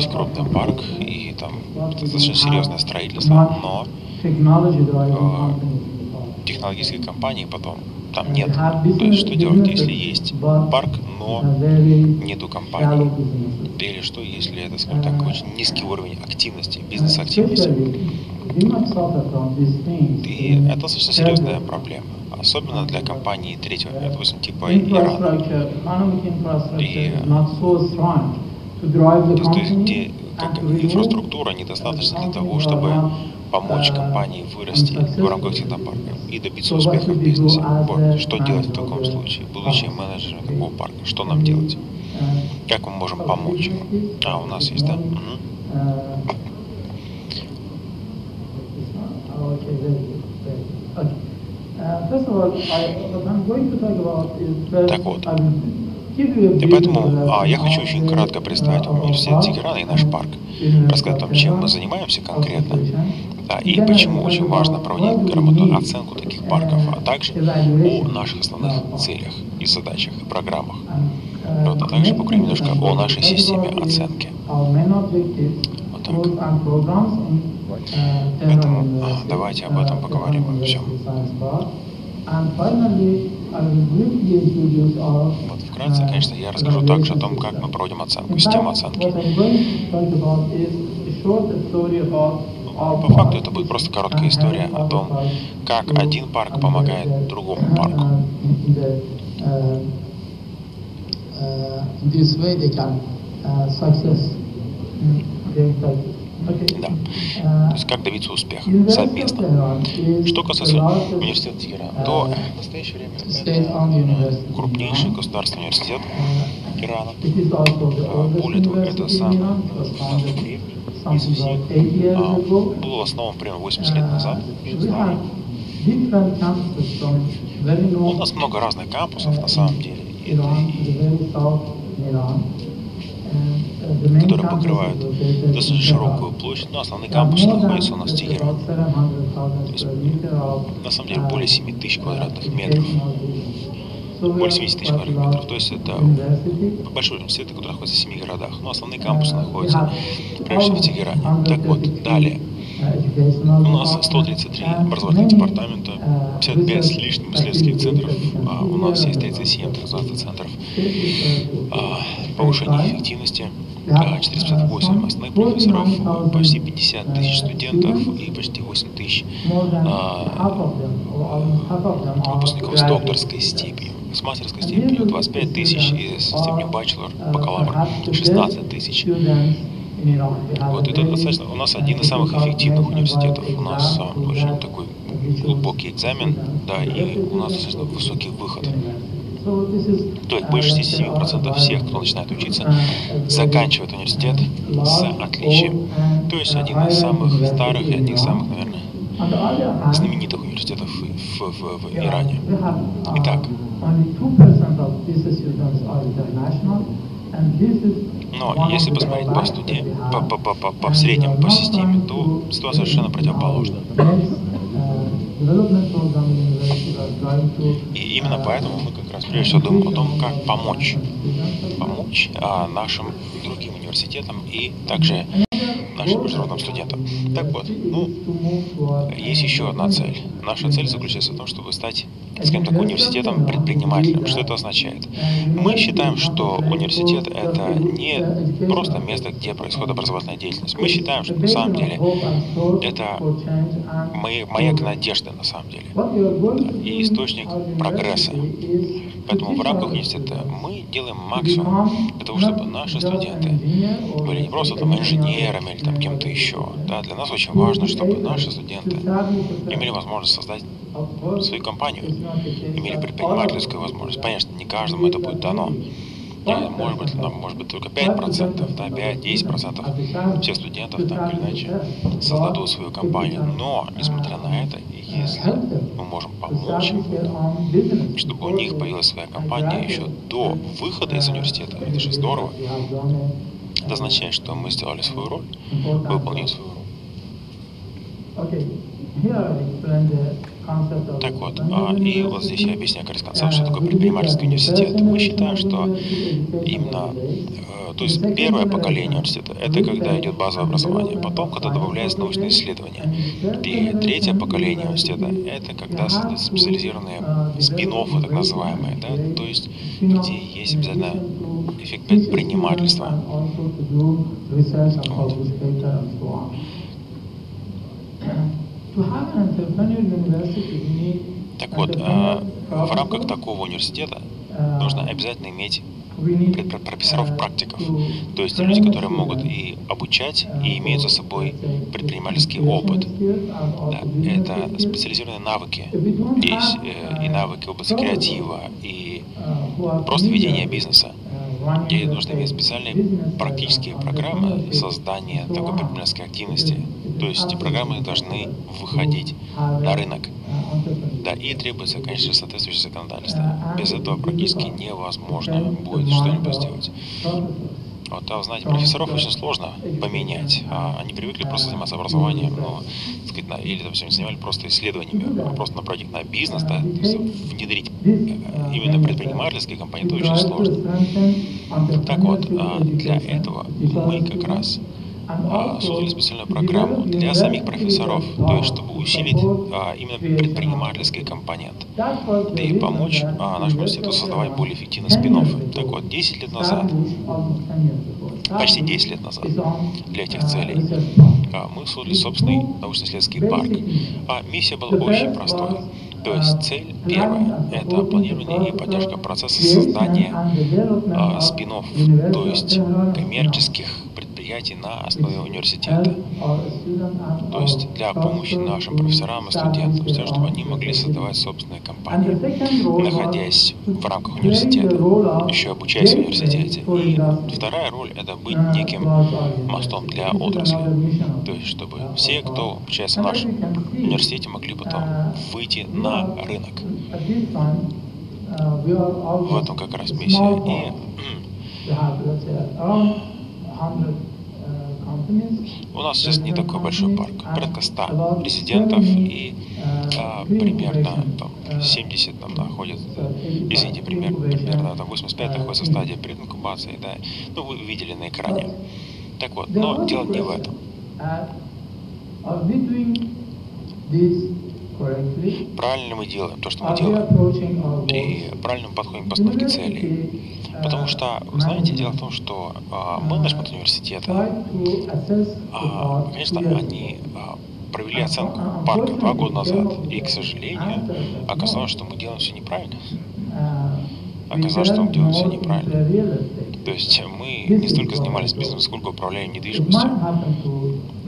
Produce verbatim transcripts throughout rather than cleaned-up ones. здесь крупный парк, и там достаточно серьезное строительство, но э, технологические компании потом там нет. То есть что делать, если есть парк, но нету компаний? Или что, если это, скажем так, очень низкий уровень активности, бизнес-активности? И это достаточно серьезная проблема, особенно для компаний третьего мира, допустим, типа Ирана. И, то есть где, как, инфраструктура недостаточна для того, чтобы помочь компании вырасти в рамках технопарка и добиться успеха в бизнесе. Вот. Что делать в таком случае? Будучи менеджером такого парка, что нам делать? Как мы можем помочь? А, у нас есть, да? Угу. Так вот. И поэтому а, я хочу очень кратко представить университет Тегерана и наш парк, рассказать вам, чем мы занимаемся конкретно, да, и почему очень важно проводить грамотную оценку таких парков, а также о наших основных целях и задачах, и программах. Вот, а также поговорим немножко о нашей системе оценки. Вот так. Поэтому давайте об этом поговорим обо всем. Вот вкратце, конечно, я расскажу также о том, как мы проводим оценку, систему оценки. По факту это будет просто короткая история о том, как один парк помогает другому парку. Да. То есть как добиться успеха совместно. Что касается университета Тегерана, то в настоящее время это крупнейший государственный университет Ирана. Булет — это сам крепкий из всех. Был основан примерно восемьдесят лет назад. У нас много разных кампусов на самом деле, которые покрывают достаточно широкую площадь, но основные кампусы находятся у нас в Тегеране. То есть, на самом деле, более семи тысяч квадратных метров. Более семидесяти тысяч квадратных метров. То есть это большой университет, который находится в семи городах. Но основные кампусы находятся, прежде всего, в Тегеране. Так вот, далее. У нас сто тридцать три образовательных департамента, пятьдесят пять с лишним исследовательских центров, а у нас есть тридцать семь трансформационных центров, а, повышение эффективности, а, четыреста пятьдесят восемь основных профессоров, а, почти пятьдесят тысяч студентов и почти восемь тысяч а, выпускников с докторской степенью. С мастерской степенью двадцать пять тысяч и с степенью бакалавр, бакалавр шестнадцать тысяч. Вот, это достаточно, у нас один из самых эффективных университетов. У нас а, очень такой глубокий экзамен, да, и у нас достаточно высокий выход. То есть больше шестидесяти семи процентов всех, кто начинает учиться, заканчивает университет с отличием. То есть один из самых старых и один из самых, наверное, знаменитых университетов в, в, в Иране. Итак. Но если посмотреть по студии, по, по, по, по, по среднему, по системе, то ситуация совершенно противоположна. И именно поэтому мы как раз прежде всего думаем о том, как помочь, помочь а, нашим другим университетам и также нашим международным студентам. Так вот, ну, есть еще одна цель. Наша цель заключается в том, чтобы стать, скажем так, университетом-предпринимателем. Что это означает? Мы считаем, что университет — это не просто место, где происходит образовательная деятельность. Мы считаем, что на самом деле это маяк надежды, на самом деле, и источник прогресса. Поэтому в рамках университета мы делаем максимум для того, чтобы наши студенты были не просто там инженерами или там кем-то еще. Да, для нас очень важно, чтобы наши студенты имели возможность создать свою компанию, имели предпринимательскую возможность. Конечно, не каждому это будет дано. Может быть, там, может быть только пять процентов, да, пять-десять процентов всех студентов так или иначе создадут свою компанию. Но, несмотря на это, если мы можем помочь, чтобы у них появилась своя компания еще до выхода из университета, это же здорово. Это означает, что мы сделали свою роль, выполнили свою роль. Так вот, и вот здесь я объясняю как раз концепцию, что такое предпринимательский университет. Мы считаем, что именно, то есть первое поколение университета, это когда идет базовое образование, потом, когда добавляется научные исследования. И третье поколение университета, это когда создаются специализированные спин-оффы, так называемые, да, то есть где есть обязательно эффект предпринимательства. Вот. Так вот, в рамках такого университета нужно обязательно иметь профессоров-практиков, то есть люди, которые могут и обучать, и имеют за собой предпринимательский опыт. Да, это специализированные навыки. Здесь и навыки в области креатива, и просто ведения бизнеса. Ей нужно иметь специальные практические программы создания такой предпринимательской активности. То есть эти программы должны выходить на рынок. Да, и требуется, конечно, соответствующее законодательство. Без этого практически невозможно будет что-нибудь сделать. Вот, а, знаете, профессоров очень сложно поменять. А, они привыкли просто заниматься образованием, ну, так сказать, на, или допустим, занимались просто исследованиями, а просто направить на бизнес, да, то есть внедрить именно предпринимательские компоненты очень сложно. Так вот, а для этого мы как раз а, создали специальную программу для самих профессоров, то есть чтобы усилить а, именно предпринимательский компонент, да и помочь а, нашему университету создавать более эффективные спин-оффы. Так вот, десять лет назад, почти десять лет назад, для этих целей а, мы создали собственный научно-исследовательский парк. А миссия была очень простой. То есть цель первая – это планирование и поддержка процесса создания а, спин-офф, то есть коммерческих предприятий на основе университета. То есть для помощи нашим профессорам и студентам, все, чтобы они могли создавать собственные компании, находясь в рамках университета, еще обучаясь в университете. И вторая роль – это быть неким мостом для отрасли. То есть чтобы все, кто обучается в нашем университете, могли потом выйти на рынок. В этом как раз миссия. И у нас сейчас не такой большой парк, порядка ста резидентов и а, примерно там, семьдесят там находят, извините, примерно, примерно там, восемьдесят пять находится в стадии прединкубации, да, ну вы видели на экране. Так вот, но дело не в этом. Правильно мы делаем то, что мы делаем, и правильно мы подходим к постановке целей. Потому что, знаете, дело в том, что а, менеджмент университета, а, конечно, они а, провели оценку парка два года назад, и, к сожалению, оказалось, что мы делаем все неправильно. Оказалось, что мы делаем все неправильно. То есть мы не столько занимались бизнесом, сколько управляем недвижимостью.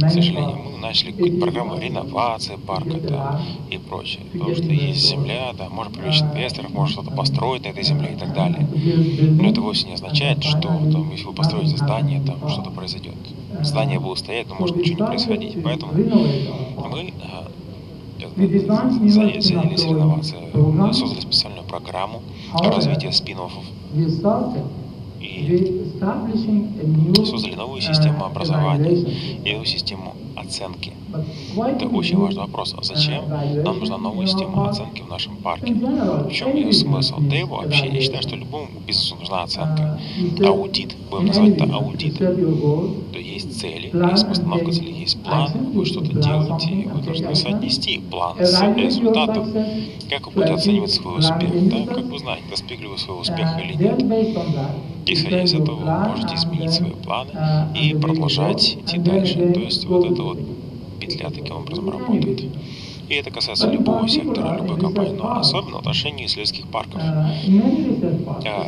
К сожалению, мы начали какую-то программу реновации парка, да, и прочее. Потому что есть земля, да, можно привлечь инвесторов, можно что-то построить на этой земле и так далее. Но это вовсе не означает, что там, если вы построите здание, там что-то произойдет. Здание будет стоять, но может ничего не происходить. Поэтому мы занялись реновацией, мы создали специальную программу развития спин-оффов. И создали новую систему образования и новую систему оценки. Это очень важный вопрос. А зачем нам нужна новая система оценки в нашем парке? В чем ее смысл? Да и вообще, я считаю, что любому бизнесу нужна оценка. Аудит, будем называть это аудитом. То есть цели, есть постановка цели, есть план, вы что-то делаете, и вы должны соотнести план с результатом. Как вы будете оценивать свой успех? Да? Как вы знаете, достигли вы своего успеха или нет? Исходя из этого, вы можете изменить свои планы и продолжать идти дальше. То есть вот эта вот петля таким образом работает. И это касается любого сектора, любой компании, но особенно в отношении исследовательских парков.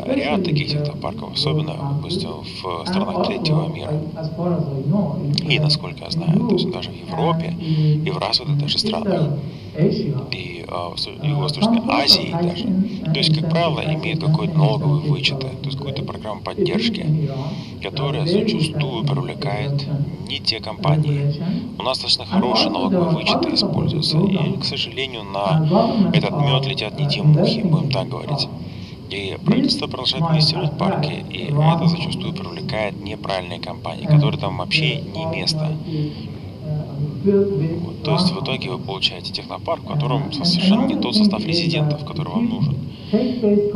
Ряд таких сектор парков, особенно, допустим, в странах третьего мира. И, насколько я знаю, то есть даже в Европе и в развитых даже странах, и, и в Восточной Азии даже. То есть, как правило, имеют какой-то налоговый вычет, то есть какую-то программу поддержки, которая зачастую привлекает не те компании. У нас достаточно хорошие налоговые вычеты используются, и, к сожалению, на этот мед летят не те мухи, будем так говорить. И правительство продолжает инвестировать в парки, и это зачастую привлекает неправильные компании, которые там вообще не место. Вот, то есть в итоге вы получаете технопарк, в котором совершенно не тот состав резидентов, который вам нужен. И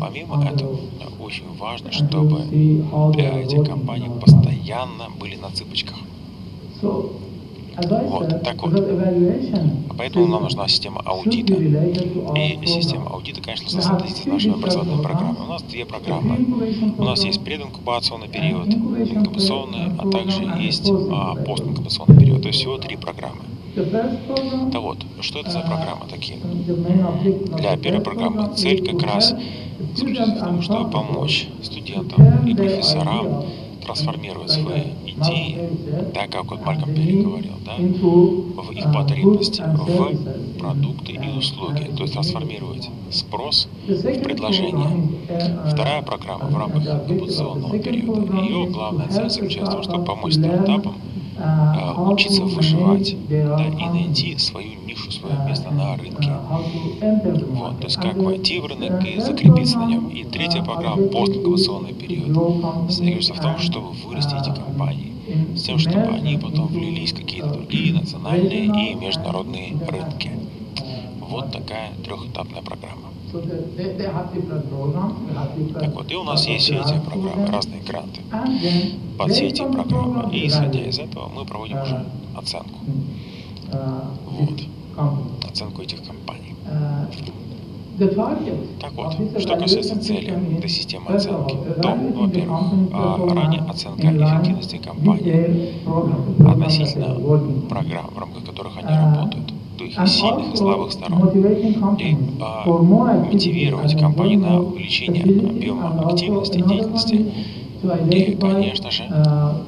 помимо этого, очень важно, чтобы эти компании постоянно были на цыпочках. Вот, так вот. Поэтому нам нужна система аудита. И система аудита, конечно, соответствует нашей образовательной программе. У нас две программы. У нас есть прединкубационный период, инкубационный, а также есть а, постинкубационный период. То есть всего три программы. Да вот, что это за программы такие? Для первой программы цель как раз заключается в том, чтобы помочь студентам и профессорам трансформировать свои идеи, да, как вот Марком Перри говорил, да, в их потребности, в продукты и услуги, то есть трансформировать спрос в предложение. Вторая программа в рамках инкубационного периода, ее главная цель заключается в том, чтобы помочь стартапам учиться выживать, да, и найти свою нишу, свое место на рынке. Вот, то есть как войти в рынок и закрепиться на нем. И третья программа, постинкубационный период, состоится в том, чтобы вырасти эти компании, с тем, чтобы они потом влились в какие-то другие национальные и международные рынки. Вот такая трехэтапная программа. Так вот, и у нас есть все эти программы, разные гранты под все эти программы. И исходя из этого мы проводим уже оценку. Вот. Оценку этих компаний. Так вот, что касается цели этой системы оценки, то, во-первых, ранее оценка эффективности компаний относительно программ, в рамках которых они работают, их сильных и слабых сторон, и а, мотивировать компании на увеличение объема активности, деятельности, и, конечно же, а,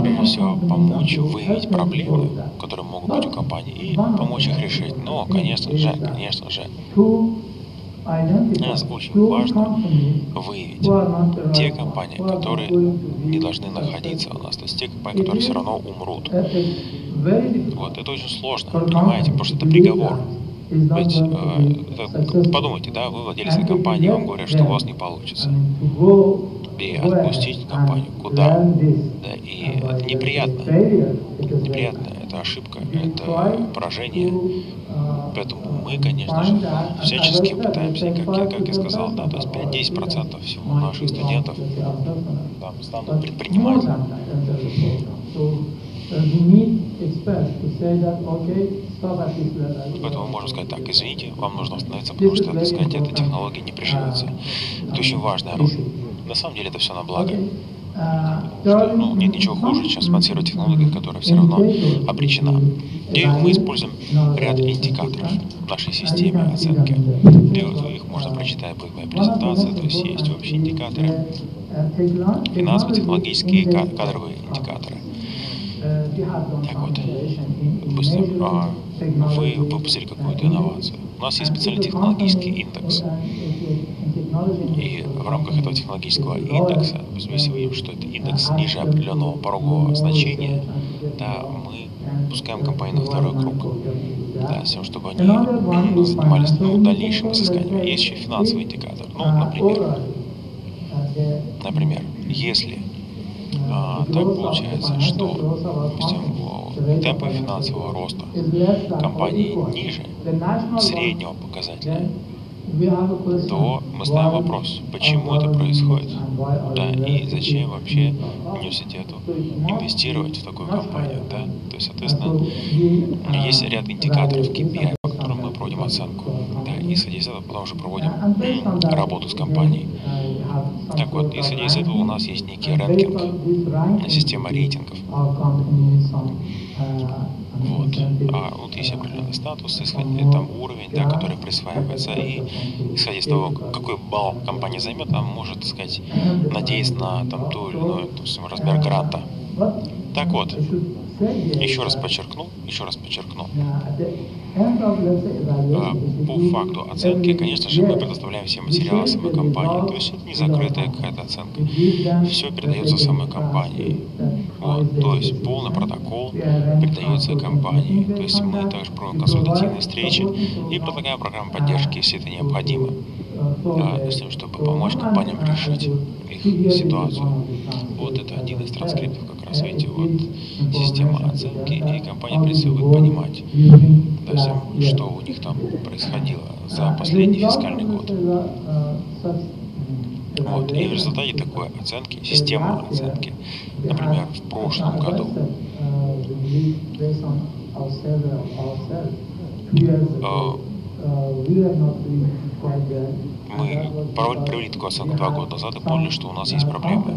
прежде всего, помочь выявить проблемы, которые могут быть у компании, и помочь их решить. Но, конечно же, конечно же, для нас очень важно выявить те компании, которые не должны находиться у нас, то есть те компании, которые все равно умрут. Вот, это очень сложно, понимаете, потому что это приговор. Ведь, э, подумайте, да, вы владелец компании, вам говорят, что у вас не получится. И отпустить компанию куда? Да, и это неприятно. Неприятно, это ошибка, это поражение. Поэтому мы, конечно же, всячески пытаемся, как я, как я сказал, да, то есть пять-десять процентов всего наших студентов там, станут предпринимателями. Поэтому можно сказать так, извините, вам нужно остановиться, потому что, так сказать, эта технология не приживется. Это очень важная роль. На самом деле это все на благо. Что, ну, нет ничего хуже, чем спонсировать технологию, которая все равно обречена. И мы используем ряд индикаторов в нашей системе оценки. И вот их можно прочитать в моей презентации, то есть есть общие индикаторы, финансово-технологические и кадровые индикаторы. Так вот, допустим, вы выпустили какую-то инновацию. У нас есть специальный технологический индекс. И в рамках этого технологического индекса, если мы видим, что это индекс ниже определенного порогового значения, да, мы пускаем компанию на второй круг, да, с тем, чтобы они ну, занимались ну, дальнейшим изысканием. Есть еще финансовый индикатор. Ну, например, например, если а, так получается, что, допустим, темпы финансового роста компании ниже среднего показателя, то мы ставим вопрос, почему это происходит, да, и зачем вообще университету инвестировать в такую компанию, да, то есть, соответственно, есть ряд индикаторов кей пи ай, по которым мы проводим оценку, да, и исходя из этого потом уже проводим работу с компанией. Так вот, исходя из этого у нас есть некий рэнкинг, система рейтингов. Вот. А вот есть определенный статус, исходя, там уровень, да, который присваивается, и исходя из того, какой балл компания займет, она может, так сказать, надеяться на там, ту или иную, допустим, размер гранта. Так вот, еще раз подчеркну, еще раз подчеркну, по факту оценки, конечно же, мы предоставляем все материалы самой компании, то есть это не закрытая какая-то оценка, все передается самой компании, вот, то есть полный протокол передается компании, то есть мы также проводим консультативные встречи и предлагаем программу поддержки, если это необходимо, с тем, чтобы помочь компаниям решить их ситуацию. Вот это один из транскриптов как раз. развитию вот системы оценки, и компания прежде всего будет понимать, да, всем, что у них там происходило за последний фискальный год. Вот. И в результате такой оценки, системы оценки, например, в прошлом году мы провели такую оценку два года назад и поняли, что у нас есть проблемы.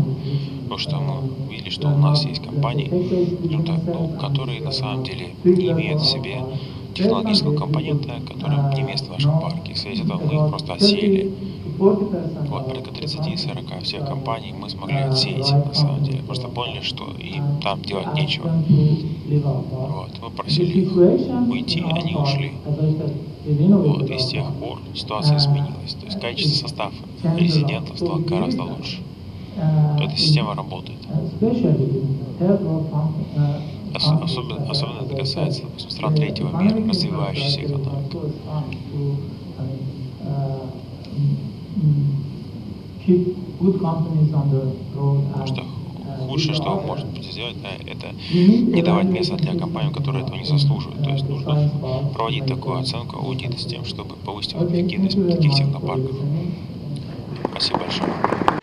Потому что мы видели, что у нас есть компании, ну, которые на самом деле не имеют в себе технологического компонента, который не место в нашем парке. В связи с этим мы их просто отсеяли. Вот, порядка тридцати-сорока всех компаний мы смогли отсеять, на самом деле. Просто поняли, что им там делать нечего. Вот, мы просили их уйти, они ушли. Вот, и с тех пор ситуация изменилась. То есть качество состава резидентов стало гораздо лучше. Эта система работает. Ос особенно, особенно это касается, допустим, стран третьего мира, развивающейся экономики. Потому что худшее, что вы можете сделать, это не давать места для компаний, которые этого не заслуживают. То есть нужно проводить такую оценку аудита с тем, чтобы повысить эффективность таких технопарков. Спасибо большое.